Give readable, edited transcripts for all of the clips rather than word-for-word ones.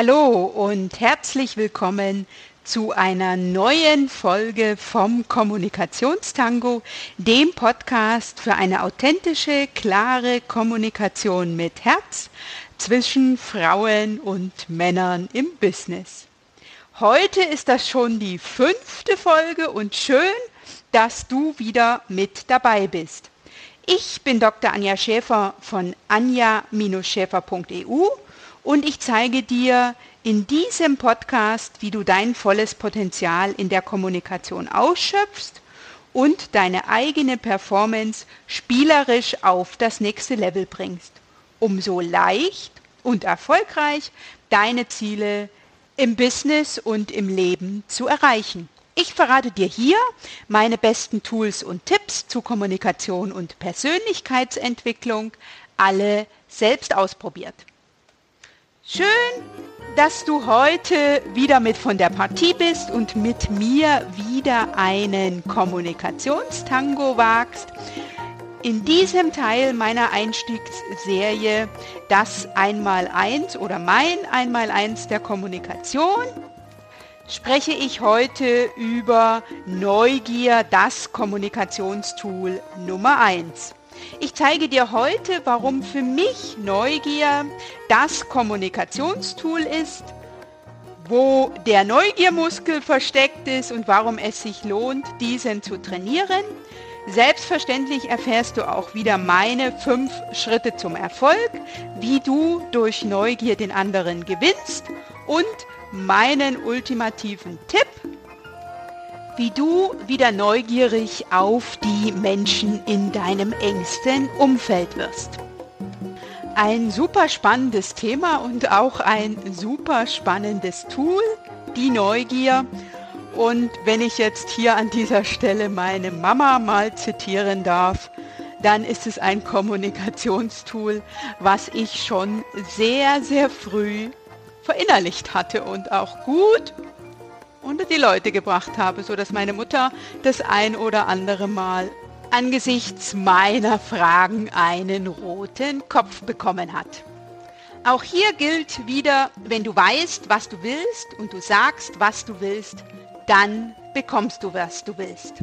Hallo und herzlich willkommen zu einer neuen Folge vom Kommunikationstango, dem Podcast für eine authentische, klare Kommunikation mit Herz zwischen Frauen und Männern im Business. Heute ist das schon die 5. Folge und schön, dass du wieder mit dabei bist. Ich bin Dr. Anja Schäfer von anja-schäfer.eu und ich zeige dir in diesem Podcast, wie du dein volles Potenzial in der Kommunikation ausschöpfst und deine eigene Performance spielerisch auf das nächste Level bringst, um so leicht und erfolgreich deine Ziele im Business und im Leben zu erreichen. Ich verrate dir hier meine besten Tools und Tipps zu Kommunikation und Persönlichkeitsentwicklung, alle selbst ausprobiert. Schön, dass du heute wieder mit von der Partie bist und mit mir wieder einen Kommunikationstango wagst. In diesem Teil meiner Einstiegsserie das Einmaleins oder mein Einmaleins der Kommunikation spreche ich heute über Neugier, das Kommunikationstool Nummer 1. Ich zeige dir heute, warum für mich Neugier das Kommunikationstool ist, wo der Neugiermuskel versteckt ist und warum es sich lohnt, diesen zu trainieren. Selbstverständlich erfährst du auch wieder meine 5 Schritte zum Erfolg, wie du durch Neugier den anderen gewinnst und meinen ultimativen Tipp, wie du wieder neugierig auf die Menschen in deinem engsten Umfeld wirst. Ein super spannendes Thema und auch ein super spannendes Tool, die Neugier. Und wenn ich jetzt hier an dieser Stelle meine Mama mal zitieren darf, dann ist es ein Kommunikationstool, was ich schon sehr, sehr früh verinnerlicht hatte und auch gut unter die Leute gebracht habe, sodass meine Mutter das ein oder andere Mal angesichts meiner Fragen einen roten Kopf bekommen hat. Auch hier gilt wieder, wenn du weißt, was du willst und du sagst, was du willst, dann bekommst du, was du willst.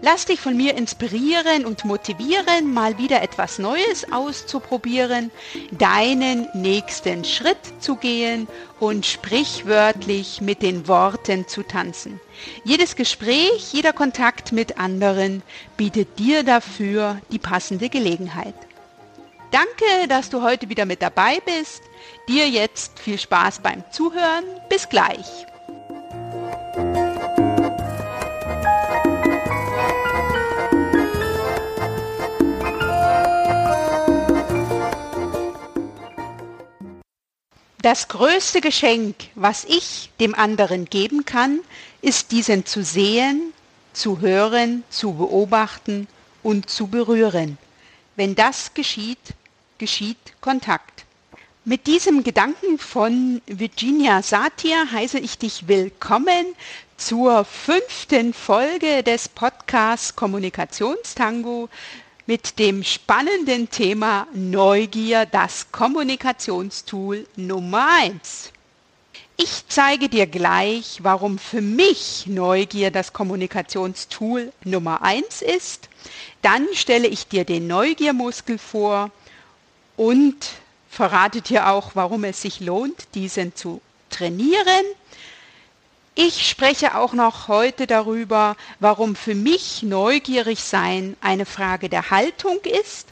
Lass dich von mir inspirieren und motivieren, mal wieder etwas Neues auszuprobieren, deinen nächsten Schritt zu gehen und sprichwörtlich mit den Worten zu tanzen. Jedes Gespräch, jeder Kontakt mit anderen bietet dir dafür die passende Gelegenheit. Danke, dass du heute wieder mit dabei bist. Dir jetzt viel Spaß beim Zuhören. Bis gleich. Das größte Geschenk, was ich dem anderen geben kann, ist, diesen zu sehen, zu hören, zu beobachten und zu berühren. Wenn das geschieht, geschieht Kontakt. Mit diesem Gedanken von Virginia Satir heiße ich dich willkommen zur 5. Folge des Podcasts Kommunikationstango mit dem spannenden Thema Neugier, das Kommunikationstool Nummer 1. Ich zeige dir gleich, warum für mich Neugier das Kommunikationstool Nummer 1 ist. Dann stelle ich dir den Neugiermuskel vor und verrate dir auch, warum es sich lohnt, diesen zu trainieren. Ich spreche auch noch heute darüber, warum für mich neugierig sein eine Frage der Haltung ist.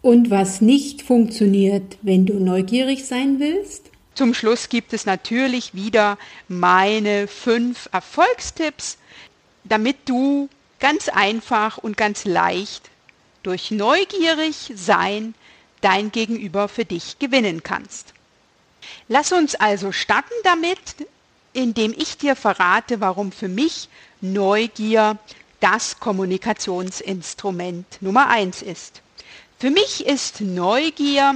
Und was nicht funktioniert, wenn du neugierig sein willst. Zum Schluss gibt es natürlich wieder meine 5 Erfolgstipps, damit du ganz einfach und ganz leicht durch neugierig sein dein Gegenüber für dich gewinnen kannst. Lass uns also starten damit, indem ich dir verrate, warum für mich Neugier das Kommunikationsinstrument Nummer 1 ist. Für mich ist Neugier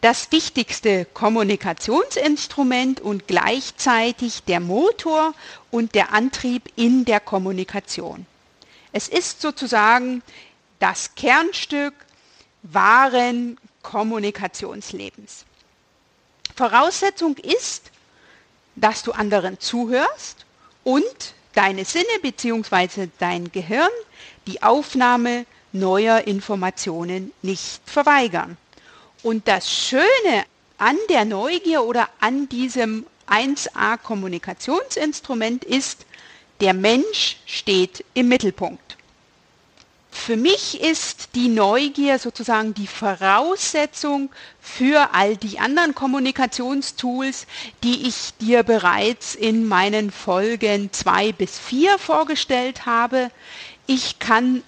das wichtigste Kommunikationsinstrument und gleichzeitig der Motor und der Antrieb in der Kommunikation. Es ist sozusagen das Kernstück wahren Kommunikationslebens. Voraussetzung ist, dass du anderen zuhörst und deine Sinne bzw. dein Gehirn die Aufnahme neuer Informationen nicht verweigern. Und das Schöne an der Neugier oder an diesem 1a Kommunikationsinstrument ist, der Mensch steht im Mittelpunkt. Für mich ist die Neugier sozusagen die Voraussetzung für all die anderen Kommunikationstools, die ich dir bereits in meinen Folgen 2 bis 4 vorgestellt habe. Ich kann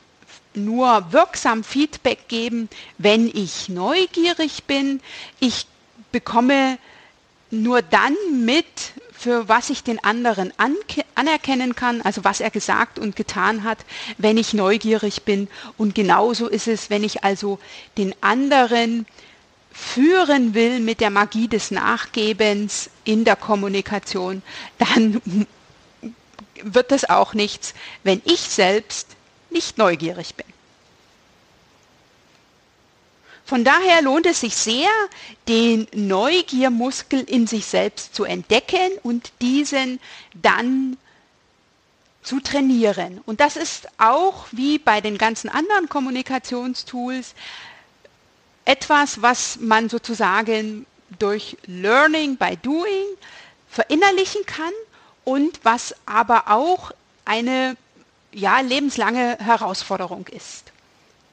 nur wirksam Feedback geben, wenn ich neugierig bin. Ich bekomme nur dann mit, für was ich den anderen anerkennen kann, also was er gesagt und getan hat, wenn ich neugierig bin. Und genauso ist es, wenn ich also den anderen führen will mit der Magie des Nachgebens in der Kommunikation, dann wird das auch nichts, wenn ich selbst nicht neugierig bin. Von daher lohnt es sich sehr, den Neugiermuskel in sich selbst zu entdecken und diesen dann zu trainieren. Und das ist auch wie bei den ganzen anderen Kommunikationstools etwas, was man sozusagen durch Learning by Doing verinnerlichen kann und was aber auch eine lebenslange Herausforderung ist.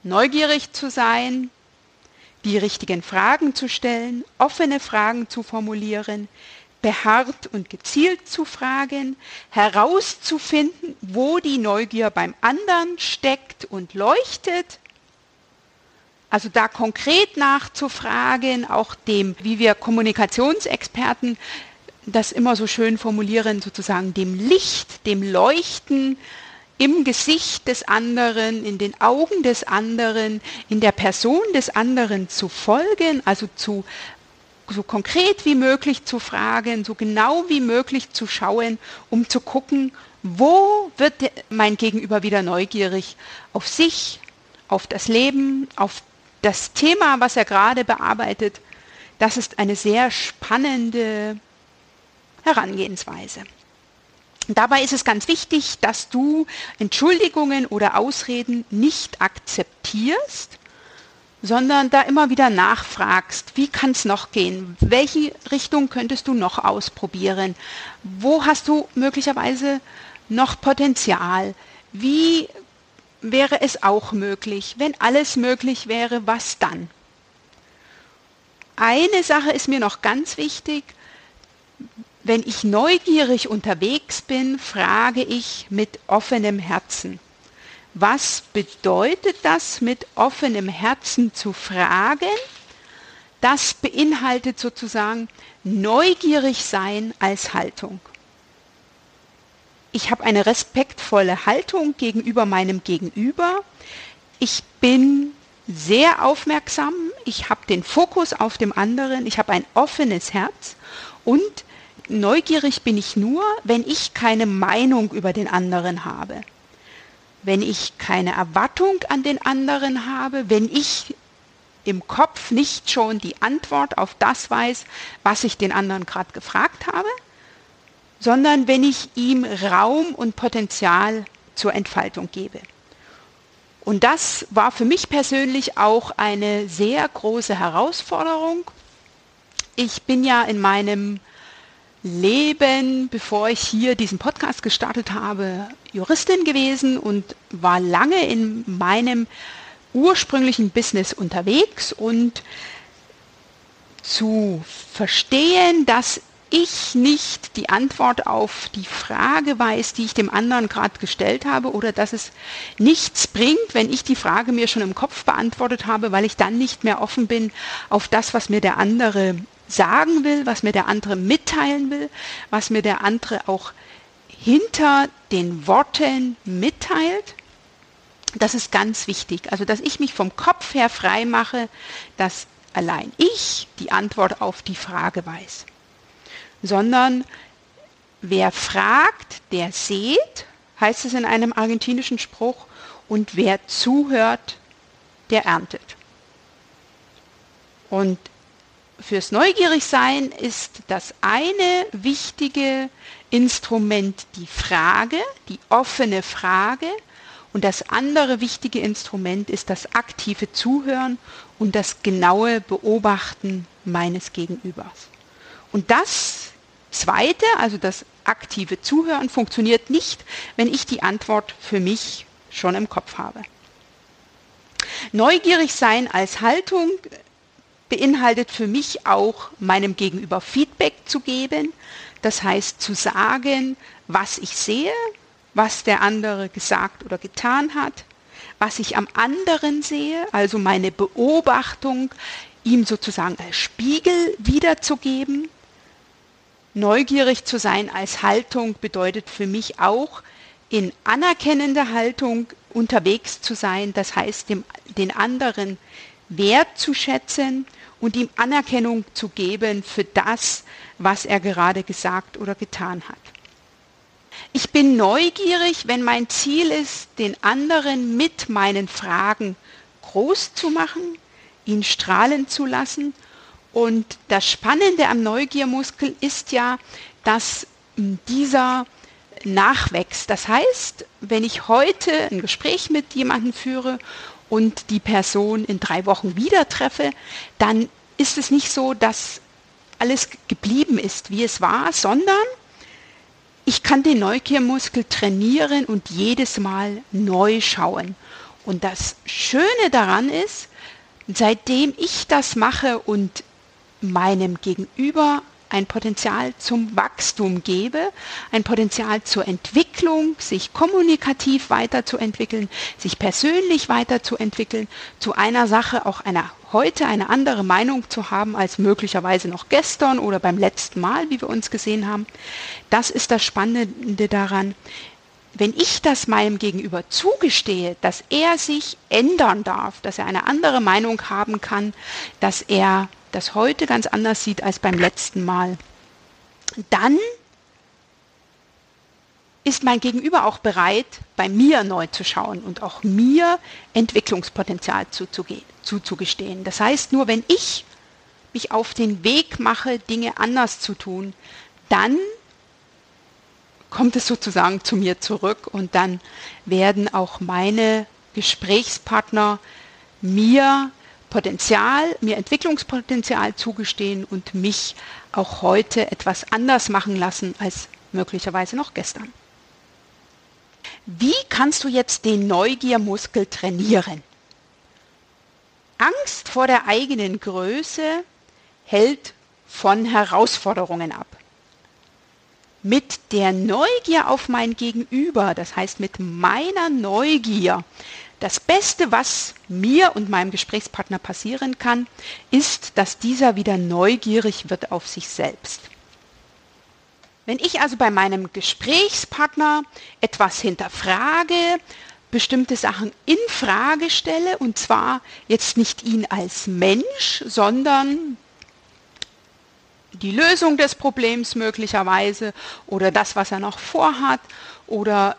Neugierig zu sein, die richtigen Fragen zu stellen, offene Fragen zu formulieren, beharrt und gezielt zu fragen, herauszufinden, wo die Neugier beim anderen steckt und leuchtet. Also da konkret nachzufragen, auch dem, wie wir Kommunikationsexperten das immer so schön formulieren, sozusagen dem Licht, dem Leuchten, im Gesicht des anderen, in den Augen des anderen, in der Person des anderen zu folgen, also so konkret wie möglich zu fragen, so genau wie möglich zu schauen, um zu gucken, wo wird mein Gegenüber wieder neugierig auf sich, auf das Leben, auf das Thema, was er gerade bearbeitet. Das ist eine sehr spannende Herangehensweise. Dabei ist es ganz wichtig, dass du Entschuldigungen oder Ausreden nicht akzeptierst, sondern da immer wieder nachfragst, wie kann es noch gehen? Welche Richtung könntest du noch ausprobieren? Wo hast du möglicherweise noch Potenzial? Wie wäre es auch möglich? Wenn alles möglich wäre, was dann? Eine Sache ist mir noch ganz wichtig. Wenn ich neugierig unterwegs bin, frage ich mit offenem Herzen. Was bedeutet das, mit offenem Herzen zu fragen? Das beinhaltet sozusagen neugierig sein als Haltung. Ich habe eine respektvolle Haltung gegenüber meinem Gegenüber. Ich bin sehr aufmerksam. Ich habe den Fokus auf dem anderen. Ich habe ein offenes Herz und neugierig bin ich nur, wenn ich keine Meinung über den anderen habe, wenn ich keine Erwartung an den anderen habe, wenn ich im Kopf nicht schon die Antwort auf das weiß, was ich den anderen gerade gefragt habe, sondern wenn ich ihm Raum und Potenzial zur Entfaltung gebe. Und das war für mich persönlich auch eine sehr große Herausforderung. Ich bin ja in meinem Leben, bevor ich hier diesen Podcast gestartet habe, Juristin gewesen und war lange in meinem ursprünglichen Business unterwegs und zu verstehen, dass ich nicht die Antwort auf die Frage weiß, die ich dem anderen gerade gestellt habe oder dass es nichts bringt, wenn ich die Frage mir schon im Kopf beantwortet habe, weil ich dann nicht mehr offen bin auf das, was mir der andere sagen will, was mir der andere mitteilen will, was mir der andere auch hinter den Worten mitteilt. Das ist ganz wichtig. Also, dass ich mich vom Kopf her frei mache, dass allein ich die Antwort auf die Frage weiß. Sondern wer fragt, der sieht, heißt es in einem argentinischen Spruch, und wer zuhört, der erntet. Und fürs Neugierigsein ist das eine wichtige Instrument die Frage, die offene Frage, und das andere wichtige Instrument ist das aktive Zuhören und das genaue Beobachten meines Gegenübers. Und das Zweite, also das aktive Zuhören, funktioniert nicht, wenn ich die Antwort für mich schon im Kopf habe. Neugierig sein als Haltung beinhaltet für mich auch, meinem Gegenüber Feedback zu geben, das heißt zu sagen, was ich sehe, was der andere gesagt oder getan hat, was ich am anderen sehe, also meine Beobachtung ihm sozusagen als Spiegel wiederzugeben. Neugierig zu sein als Haltung bedeutet für mich auch, in anerkennender Haltung unterwegs zu sein, das heißt, den anderen wert zu schätzen und ihm Anerkennung zu geben für das, was er gerade gesagt oder getan hat. Ich bin neugierig, wenn mein Ziel ist, den anderen mit meinen Fragen groß zu machen, ihn strahlen zu lassen. Und das Spannende am Neugiermuskel ist ja, dass dieser nachwächst. Das heißt, wenn ich heute ein Gespräch mit jemandem führe und die Person in 3 Wochen wieder treffe, dann ist es nicht so, dass alles geblieben ist, wie es war, sondern ich kann den Neugiermuskel trainieren und jedes Mal neu schauen. Und das Schöne daran ist, seitdem ich das mache und meinem Gegenüber ein Potenzial zum Wachstum gebe, ein Potenzial zur Entwicklung, sich kommunikativ weiterzuentwickeln, sich persönlich weiterzuentwickeln, zu einer Sache auch heute eine andere Meinung zu haben als möglicherweise noch gestern oder beim letzten Mal, wie wir uns gesehen haben. Das ist das Spannende daran. Wenn ich das meinem Gegenüber zugestehe, dass er sich ändern darf, dass er eine andere Meinung haben kann, dass er das heute ganz anders sieht als beim letzten Mal, dann ist mein Gegenüber auch bereit, bei mir neu zu schauen und auch mir Entwicklungspotenzial zuzugestehen. Das heißt, nur wenn ich mich auf den Weg mache, Dinge anders zu tun, dann kommt es sozusagen zu mir zurück und dann werden auch meine Gesprächspartner mir Entwicklungspotenzial zugestehen und mich auch heute etwas anders machen lassen als möglicherweise noch gestern. Wie kannst du jetzt den Neugiermuskel trainieren? Angst vor der eigenen Größe hält von Herausforderungen ab. Mit der Neugier auf mein Gegenüber, das heißt mit meiner Neugier, das Beste, was mir und meinem Gesprächspartner passieren kann, ist, dass dieser wieder neugierig wird auf sich selbst. Wenn ich also bei meinem Gesprächspartner etwas hinterfrage, bestimmte Sachen in Frage stelle, und zwar jetzt nicht ihn als Mensch, sondern die Lösung des Problems möglicherweise oder das, was er noch vorhat oder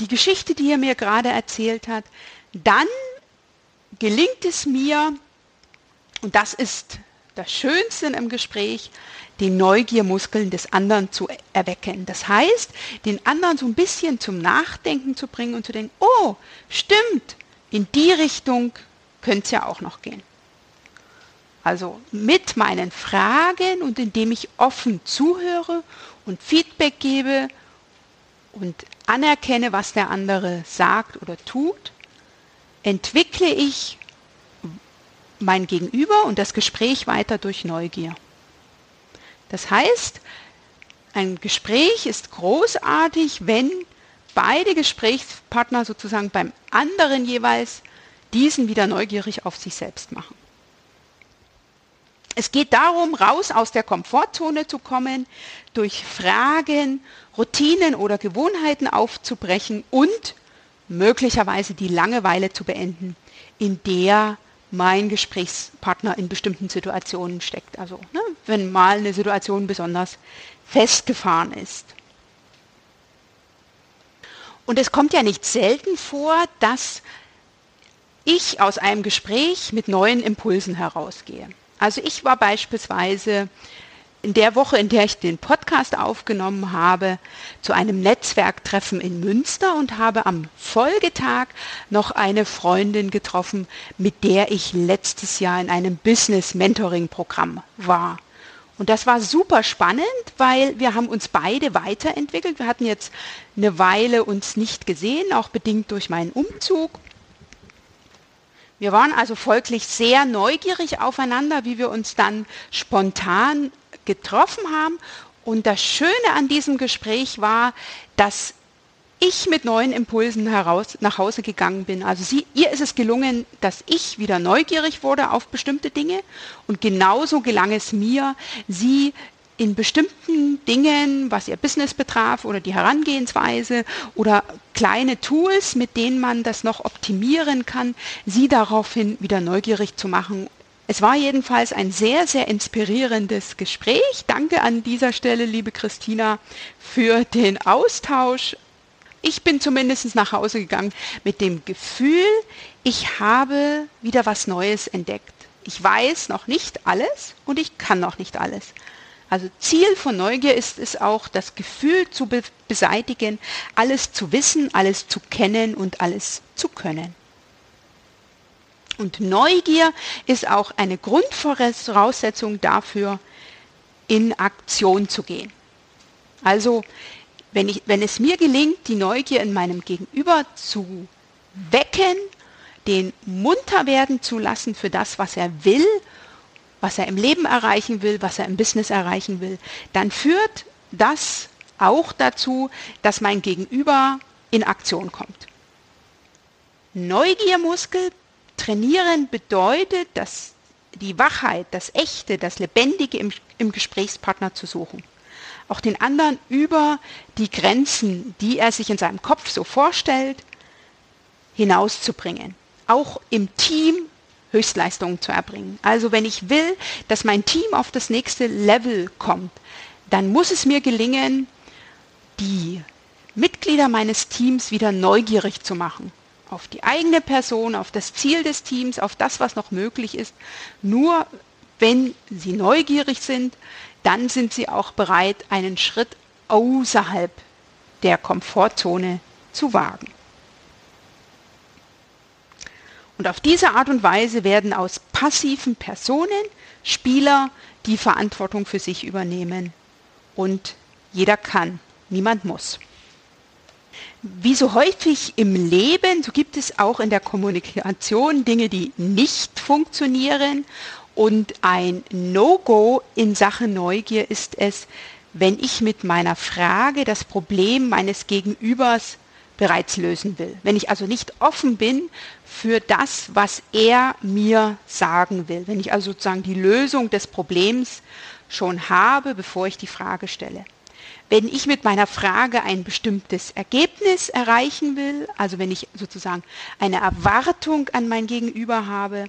die Geschichte, die er mir gerade erzählt hat, dann gelingt es mir, und das ist das Schönste im Gespräch, den Neugiermuskeln des anderen zu erwecken. Das heißt, den anderen so ein bisschen zum Nachdenken zu bringen und zu denken, oh, stimmt, in die Richtung könnte es ja auch noch gehen. Also mit meinen Fragen und indem ich offen zuhöre und Feedback gebe und anerkenne, was der andere sagt oder tut, entwickle ich mein Gegenüber und das Gespräch weiter durch Neugier. Das heißt, ein Gespräch ist großartig, wenn beide Gesprächspartner sozusagen beim anderen jeweils diesen wieder neugierig auf sich selbst machen. Es geht darum, raus aus der Komfortzone zu kommen, durch Fragen, Routinen oder Gewohnheiten aufzubrechen und möglicherweise die Langeweile zu beenden, in der mein Gesprächspartner in bestimmten Situationen steckt. Also, wenn mal eine Situation besonders festgefahren ist. Und es kommt ja nicht selten vor, dass ich aus einem Gespräch mit neuen Impulsen herausgehe. Also ich war beispielsweise in der Woche, in der ich den Podcast aufgenommen habe, zu einem Netzwerktreffen in Münster und habe am Folgetag noch eine Freundin getroffen, mit der ich letztes Jahr in einem Business-Mentoring-Programm war. Und das war super spannend, weil wir haben uns beide weiterentwickelt. Wir hatten jetzt eine Weile uns nicht gesehen, auch bedingt durch meinen Umzug. Wir waren also folglich sehr neugierig aufeinander, wie wir uns dann spontan getroffen haben. Und das Schöne an diesem Gespräch war, dass ich mit neuen Impulsen nach Hause gegangen bin. Also ihr ist es gelungen, dass ich wieder neugierig wurde auf bestimmte Dinge. Und genauso gelang es mir, sie in bestimmten Dingen, was ihr Business betraf oder die Herangehensweise oder kleine Tools, mit denen man das noch optimieren kann, sie daraufhin wieder neugierig zu machen. Es war jedenfalls ein sehr, sehr inspirierendes Gespräch. Danke an dieser Stelle, liebe Christina, für den Austausch. Ich bin zumindest nach Hause gegangen mit dem Gefühl, ich habe wieder was Neues entdeckt. Ich weiß noch nicht alles und ich kann noch nicht alles. Also Ziel von Neugier ist es auch, das Gefühl zu beseitigen, alles zu wissen, alles zu kennen und alles zu können. Und Neugier ist auch eine Grundvoraussetzung dafür, in Aktion zu gehen. Also wenn es mir gelingt, die Neugier in meinem Gegenüber zu wecken, den munter werden zu lassen für das, was er will, was er im Leben erreichen will, was er im Business erreichen will, dann führt das auch dazu, dass mein Gegenüber in Aktion kommt. Neugiermuskel trainieren bedeutet, dass die Wachheit, das Echte, das Lebendige im Gesprächspartner zu suchen. Auch den anderen über die Grenzen, die er sich in seinem Kopf so vorstellt, hinauszubringen. Auch im Team Höchstleistungen zu erbringen. Also wenn ich will, dass mein Team auf das nächste Level kommt, dann muss es mir gelingen, die Mitglieder meines Teams wieder neugierig zu machen. Auf die eigene Person, auf das Ziel des Teams, auf das, was noch möglich ist. Nur wenn sie neugierig sind, dann sind sie auch bereit, einen Schritt außerhalb der Komfortzone zu wagen. Und auf diese Art und Weise werden aus passiven Personen Spieler, die Verantwortung für sich übernehmen. Und jeder kann, niemand muss. Wie so häufig im Leben, so gibt es auch in der Kommunikation Dinge, die nicht funktionieren. Und ein No-Go in Sachen Neugier ist es, wenn ich mit meiner Frage das Problem meines Gegenübers bereits lösen will. Wenn ich also nicht offen bin für das, was er mir sagen will. Wenn ich also sozusagen die Lösung des Problems schon habe, bevor ich die Frage stelle. Wenn ich mit meiner Frage ein bestimmtes Ergebnis erreichen will, also wenn ich sozusagen eine Erwartung an mein Gegenüber habe.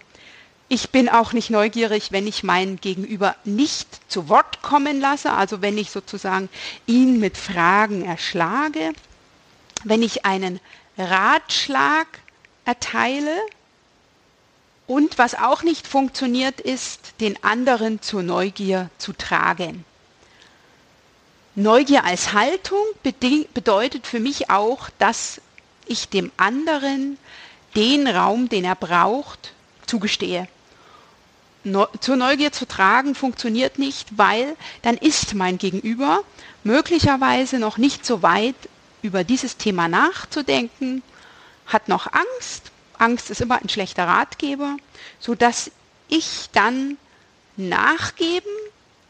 Ich bin auch nicht neugierig, wenn ich meinen Gegenüber nicht zu Wort kommen lasse, also wenn ich sozusagen ihn mit Fragen erschlage. Wenn ich einen Ratschlag erteile und was auch nicht funktioniert ist, den anderen zur Neugier zu tragen. Neugier als Haltung bedeutet für mich auch, dass ich dem anderen den Raum, den er braucht, zugestehe. Zur Neugier zu tragen funktioniert nicht, weil dann ist mein Gegenüber möglicherweise noch nicht so weit, über dieses Thema nachzudenken, hat noch Angst. Angst ist immer ein schlechter Ratgeber, sodass ich dann nachgeben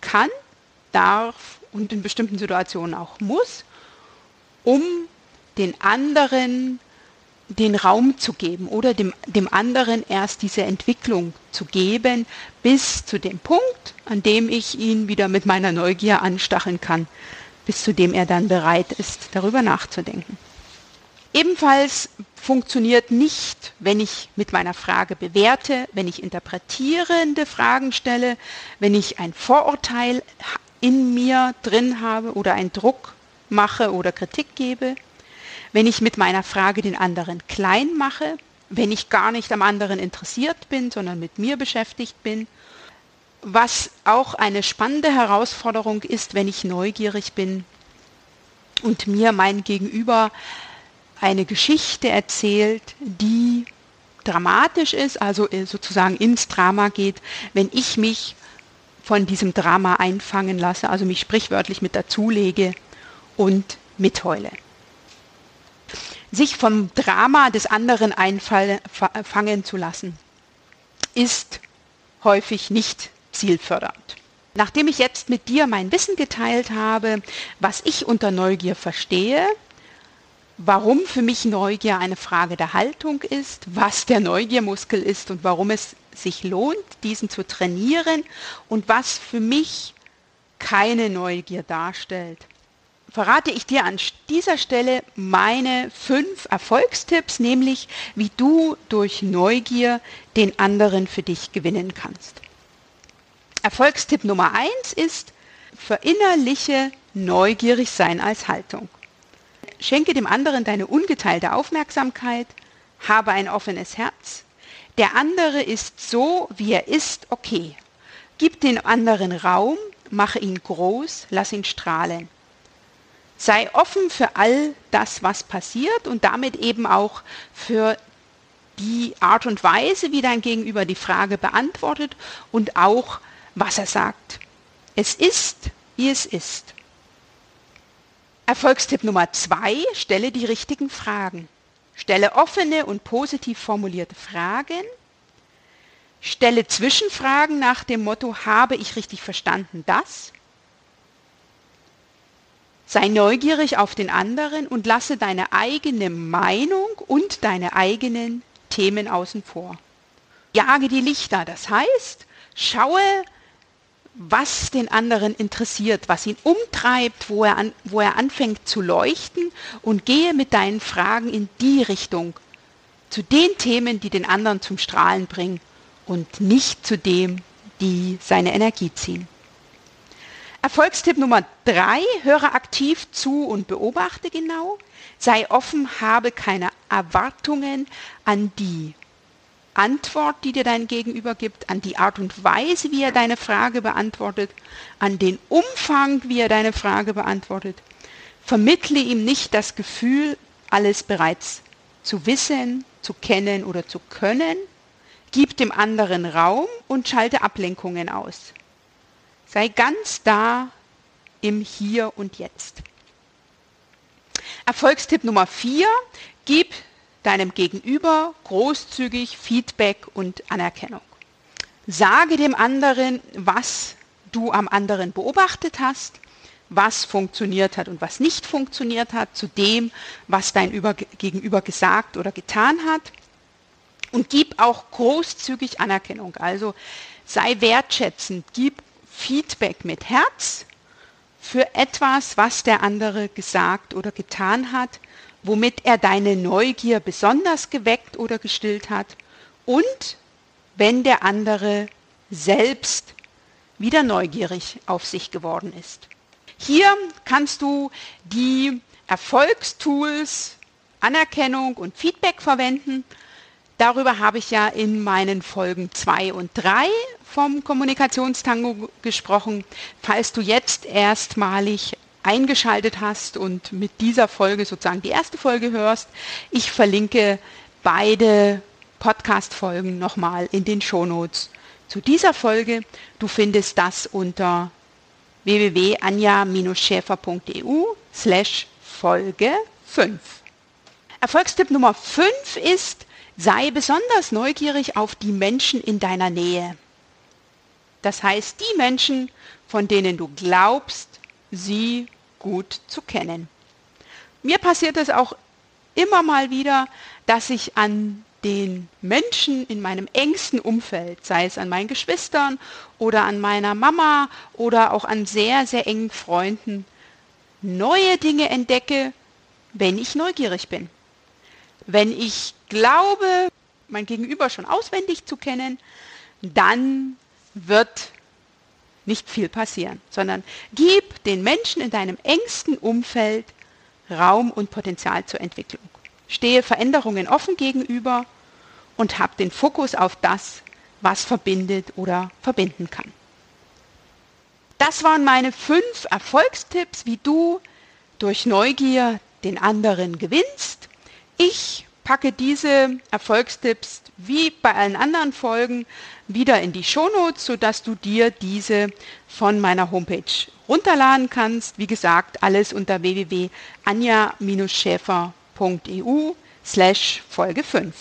kann, darf und in bestimmten Situationen auch muss, um den anderen den Raum zu geben oder dem anderen erst diese Entwicklung zu geben, bis zu dem Punkt, an dem ich ihn wieder mit meiner Neugier anstacheln kann, bis zu dem er dann bereit ist, darüber nachzudenken. Ebenfalls funktioniert nicht, wenn ich mit meiner Frage bewerte, wenn ich interpretierende Fragen stelle, wenn ich ein Vorurteil in mir drin habe oder einen Druck mache oder Kritik gebe, wenn ich mit meiner Frage den anderen klein mache, wenn ich gar nicht am anderen interessiert bin, sondern mit mir beschäftigt bin, was auch eine spannende Herausforderung ist, wenn ich neugierig bin und mir mein Gegenüber eine Geschichte erzählt, die dramatisch ist, also sozusagen ins Drama geht, wenn ich mich von diesem Drama einfangen lasse, also mich sprichwörtlich mit dazulege und mitheule. Sich vom Drama des anderen einfangen zu lassen, ist häufig nicht zielfördernd. Nachdem ich jetzt mit dir mein Wissen geteilt habe, was ich unter Neugier verstehe, warum für mich Neugier eine Frage der Haltung ist, was der Neugiermuskel ist und warum es sich lohnt, diesen zu trainieren und was für mich keine Neugier darstellt, verrate ich dir an dieser Stelle meine 5 Erfolgstipps, nämlich wie du durch Neugier den anderen für dich gewinnen kannst. Erfolgstipp Nummer 1 ist: verinnerliche Neugierigsein als Haltung. Schenke dem anderen deine ungeteilte Aufmerksamkeit, habe ein offenes Herz. Der andere ist so, wie er ist, okay. Gib den anderen Raum, mache ihn groß, lass ihn strahlen. Sei offen für all das, was passiert und damit eben auch für die Art und Weise, wie dein Gegenüber die Frage beantwortet und auch, was er sagt. Es ist, wie es ist. Erfolgstipp Nummer 2, stelle die richtigen Fragen. Stelle offene und positiv formulierte Fragen. Stelle Zwischenfragen nach dem Motto, habe ich richtig verstanden das? Sei neugierig auf den anderen und lasse deine eigene Meinung und deine eigenen Themen außen vor. Jage die Lichter, das heißt, schaue, was den anderen interessiert, was ihn umtreibt, wo er anfängt zu leuchten und gehe mit deinen Fragen in die Richtung, zu den Themen, die den anderen zum Strahlen bringen und nicht zu dem, die seine Energie ziehen. Erfolgstipp Nummer 3, höre aktiv zu und beobachte genau, sei offen, habe keine Erwartungen an die Antwort, die dir dein Gegenüber gibt, an die Art und Weise, wie er deine Frage beantwortet, an den Umfang, wie er deine Frage beantwortet. Vermittle ihm nicht das Gefühl, alles bereits zu wissen, zu kennen oder zu können. Gib dem anderen Raum und schalte Ablenkungen aus. Sei ganz da im Hier und Jetzt. Erfolgstipp Nummer 4, gib deinem Gegenüber großzügig Feedback und Anerkennung. Sage dem anderen, was du am anderen beobachtet hast, was funktioniert hat und was nicht funktioniert hat, zu dem, was dein Gegenüber gesagt oder getan hat. Und gib auch großzügig Anerkennung. Also sei wertschätzend, gib Feedback mit Herz für etwas, was der andere gesagt oder getan hat, womit er deine Neugier besonders geweckt oder gestillt hat und wenn der andere selbst wieder neugierig auf sich geworden ist. Hier kannst du die Erfolgstools Anerkennung und Feedback verwenden. Darüber habe ich ja in meinen Folgen 2 und 3 vom Kommunikationstango gesprochen. Falls du jetzt erstmalig eingeschaltet hast und mit dieser Folge sozusagen die erste Folge hörst. Ich verlinke beide Podcast-Folgen nochmal in den Shownotes zu dieser Folge. Du findest das unter www.anja-schäfer.eu/Folge 5. Erfolgstipp Nummer 5 ist, sei besonders neugierig auf die Menschen in deiner Nähe. Das heißt, die Menschen, von denen du glaubst, sie gut zu kennen. Mir passiert es auch immer mal wieder, dass ich an den Menschen in meinem engsten Umfeld, sei es an meinen Geschwistern oder an meiner Mama oder auch an sehr, sehr engen Freunden, neue Dinge entdecke, wenn ich neugierig bin. Wenn ich glaube, mein Gegenüber schon auswendig zu kennen, dann wird nicht viel passieren, sondern gib den Menschen in deinem engsten Umfeld Raum und Potenzial zur Entwicklung. Stehe Veränderungen offen gegenüber und hab den Fokus auf das, was verbindet oder verbinden kann. Das waren meine 5 Erfolgstipps, wie du durch Neugier den anderen gewinnst. Ich packe diese Erfolgstipps wie bei allen anderen Folgen wieder in die Shownotes, sodass du dir diese von meiner Homepage runterladen kannst. Wie gesagt, alles unter www.anja-schäfer.eu/Folge 5.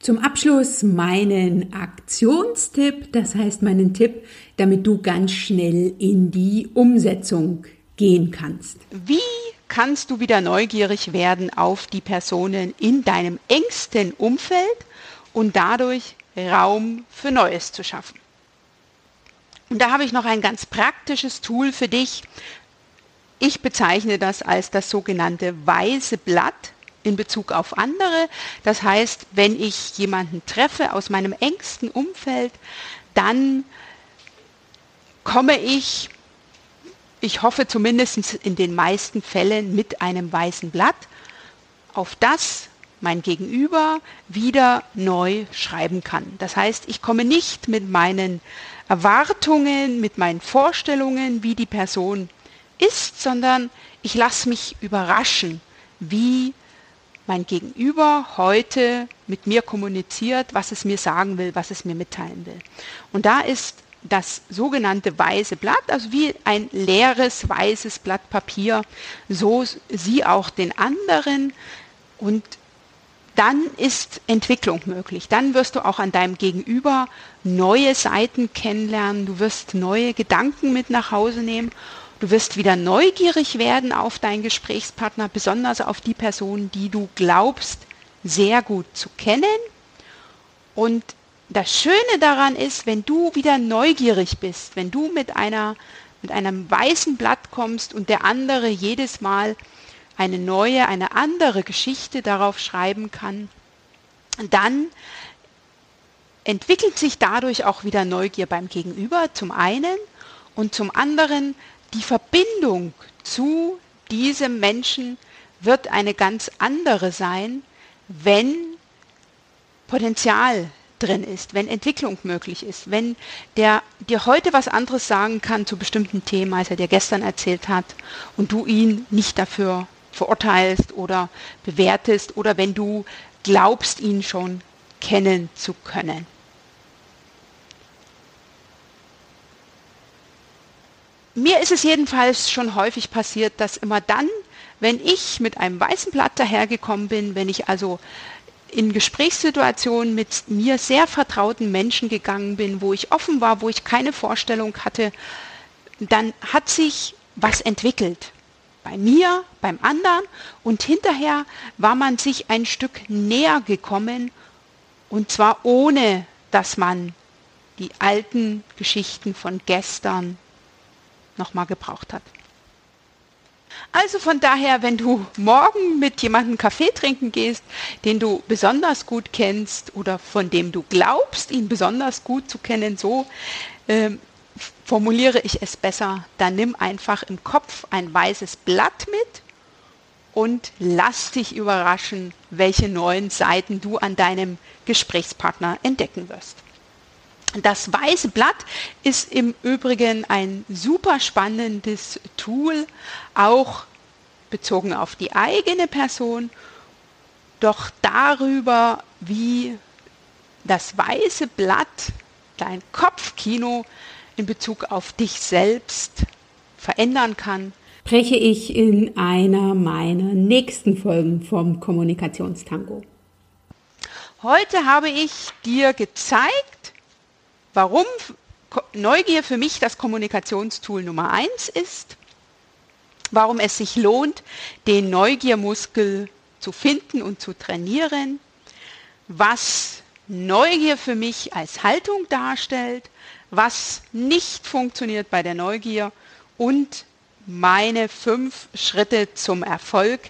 Zum Abschluss meinen Aktionstipp, das heißt meinen Tipp, damit du ganz schnell in die Umsetzung gehen kannst. Wie kannst du wieder neugierig werden auf die Personen in deinem engsten Umfeld und dadurch Raum für Neues zu schaffen? Und da habe ich noch ein ganz praktisches Tool für dich. Ich bezeichne das als das sogenannte weiße Blatt in Bezug auf andere. Das heißt, wenn ich jemanden treffe aus meinem engsten Umfeld, dann komme ich hoffe zumindest in den meisten Fällen, mit einem weißen Blatt, auf das mein Gegenüber wieder neu schreiben kann. Das heißt, ich komme nicht mit meinen Erwartungen, mit meinen Vorstellungen, wie die Person ist, sondern ich lasse mich überraschen, wie mein Gegenüber heute mit mir kommuniziert, was es mir sagen will, was es mir mitteilen will. Und da ist das sogenannte weiße Blatt, also wie ein leeres weißes Blatt Papier, so sieh auch den anderen, und dann ist Entwicklung möglich. Dann wirst du auch an deinem Gegenüber neue Seiten kennenlernen, du wirst neue Gedanken mit nach Hause nehmen, du wirst wieder neugierig werden auf deinen Gesprächspartner, besonders auf die Person, die du glaubst, sehr gut zu kennen. Und das Schöne daran ist, wenn du wieder neugierig bist, wenn du mit einem weißen Blatt kommst und der andere jedes Mal eine andere Geschichte darauf schreiben kann, dann entwickelt sich dadurch auch wieder Neugier beim Gegenüber, zum einen, und zum anderen die Verbindung zu diesem Menschen wird eine ganz andere sein, wenn Potenzial drin ist, wenn Entwicklung möglich ist, wenn der dir heute was anderes sagen kann zu bestimmten Themen, als er dir gestern erzählt hat, und du ihn nicht dafür verurteilst oder bewertest, oder wenn du glaubst, ihn schon kennen zu können. Mir ist es jedenfalls schon häufig passiert, dass immer dann, wenn ich mit einem weißen Blatt dahergekommen bin, wenn ich also in Gesprächssituationen mit mir sehr vertrauten Menschen gegangen bin, wo ich offen war, wo ich keine Vorstellung hatte, dann hat sich was entwickelt. Bei mir, beim anderen, und hinterher war man sich ein Stück näher gekommen, und zwar ohne, dass man die alten Geschichten von gestern nochmal gebraucht hat. Also von daher, wenn du morgen mit jemandem Kaffee trinken gehst, den du besonders gut kennst oder von dem du glaubst, ihn besonders gut zu kennen, so formuliere ich es besser, dann nimm einfach im Kopf ein weißes Blatt mit und lass dich überraschen, welche neuen Seiten du an deinem Gesprächspartner entdecken wirst. Das weiße Blatt ist im Übrigen ein super spannendes Tool, auch bezogen auf die eigene Person. Doch darüber, wie das weiße Blatt dein Kopfkino in Bezug auf dich selbst verändern kann, spreche ich in einer meiner nächsten Folgen vom Kommunikationstango. Heute habe ich dir gezeigt, warum Neugier für mich das Kommunikationstool Nummer 1 ist, warum es sich lohnt, den Neugiermuskel zu finden und zu trainieren, was Neugier für mich als Haltung darstellt, was nicht funktioniert bei der Neugier, und meine 5 Schritte zum Erfolg,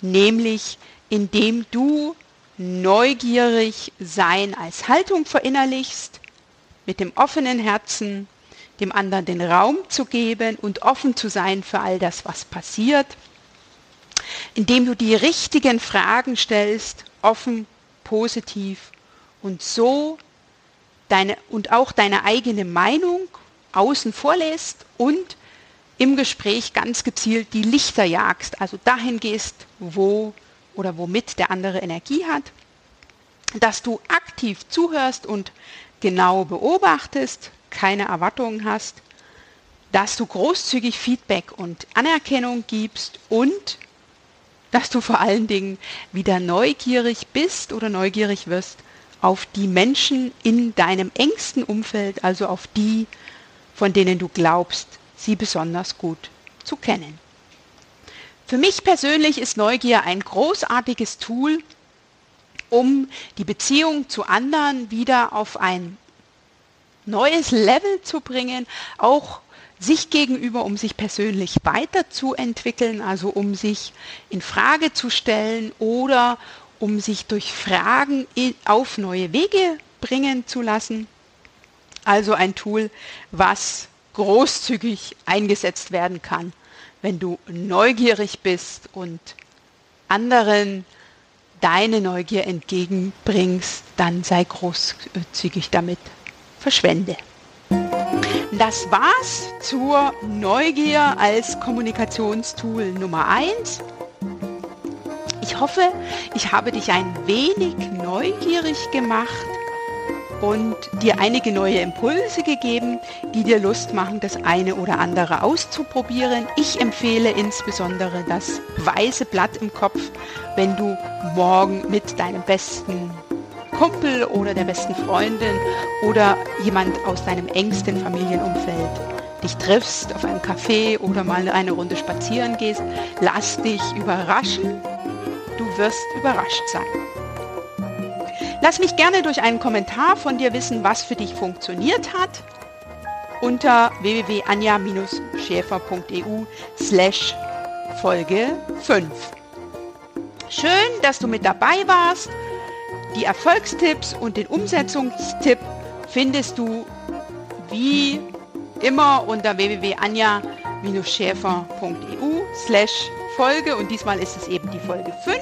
nämlich indem du neugierig sein als Haltung verinnerlichst, mit dem offenen Herzen, dem anderen den Raum zu geben und offen zu sein für all das, was passiert, indem du die richtigen Fragen stellst, offen, positiv, und so deine und auch deine eigene Meinung außen vorlässt und im Gespräch ganz gezielt die Lichter jagst, also dahin gehst, wo oder womit der andere Energie hat, dass du aktiv zuhörst und genau beobachtest, keine Erwartungen hast, dass du großzügig Feedback und Anerkennung gibst und dass du vor allen Dingen wieder neugierig bist oder neugierig wirst auf die Menschen in deinem engsten Umfeld, also auf die, von denen du glaubst, sie besonders gut zu kennen. Für mich persönlich ist Neugier ein großartiges Tool, um die Beziehung zu anderen wieder auf ein neues Level zu bringen, auch sich gegenüber, um sich persönlich weiterzuentwickeln, also um sich in Frage zu stellen oder um sich durch Fragen auf neue Wege bringen zu lassen. Also ein Tool, was großzügig eingesetzt werden kann, wenn du neugierig bist und anderen deine Neugier entgegenbringst, dann sei großzügig damit. Verschwende. Das war's zur Neugier als Kommunikationstool Nummer 1. Ich hoffe, ich habe dich ein wenig neugierig gemacht und dir einige neue Impulse gegeben, die dir Lust machen, das eine oder andere auszuprobieren. Ich empfehle insbesondere das weiße Blatt im Kopf, wenn du morgen mit deinem besten Kumpel oder der besten Freundin oder jemand aus deinem engsten Familienumfeld dich triffst, auf einem Café oder mal eine Runde spazieren gehst. Lass dich überraschen, du wirst überrascht sein. Lass mich gerne durch einen Kommentar von dir wissen, was für dich funktioniert hat, unter www.anja-schäfer.eu/Folge 5. Schön, dass du mit dabei warst. Die Erfolgstipps und den Umsetzungstipp findest du wie immer unter www.anja-schäfer.eu/Folge und diesmal ist es eben die Folge 5.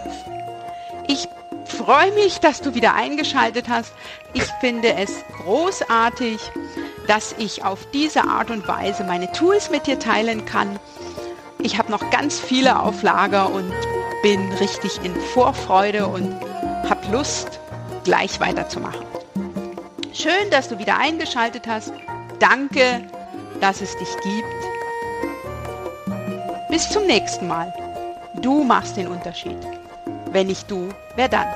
Ich freue mich, dass du wieder eingeschaltet hast. Ich finde es großartig, dass ich auf diese Art und Weise meine Tools mit dir teilen kann. Ich habe noch ganz viele auf Lager und bin richtig in Vorfreude und habe Lust, gleich weiterzumachen. Schön, dass du wieder eingeschaltet hast. Danke, dass es dich gibt. Bis zum nächsten Mal. Du machst den Unterschied. Wenn nicht du, wer dann?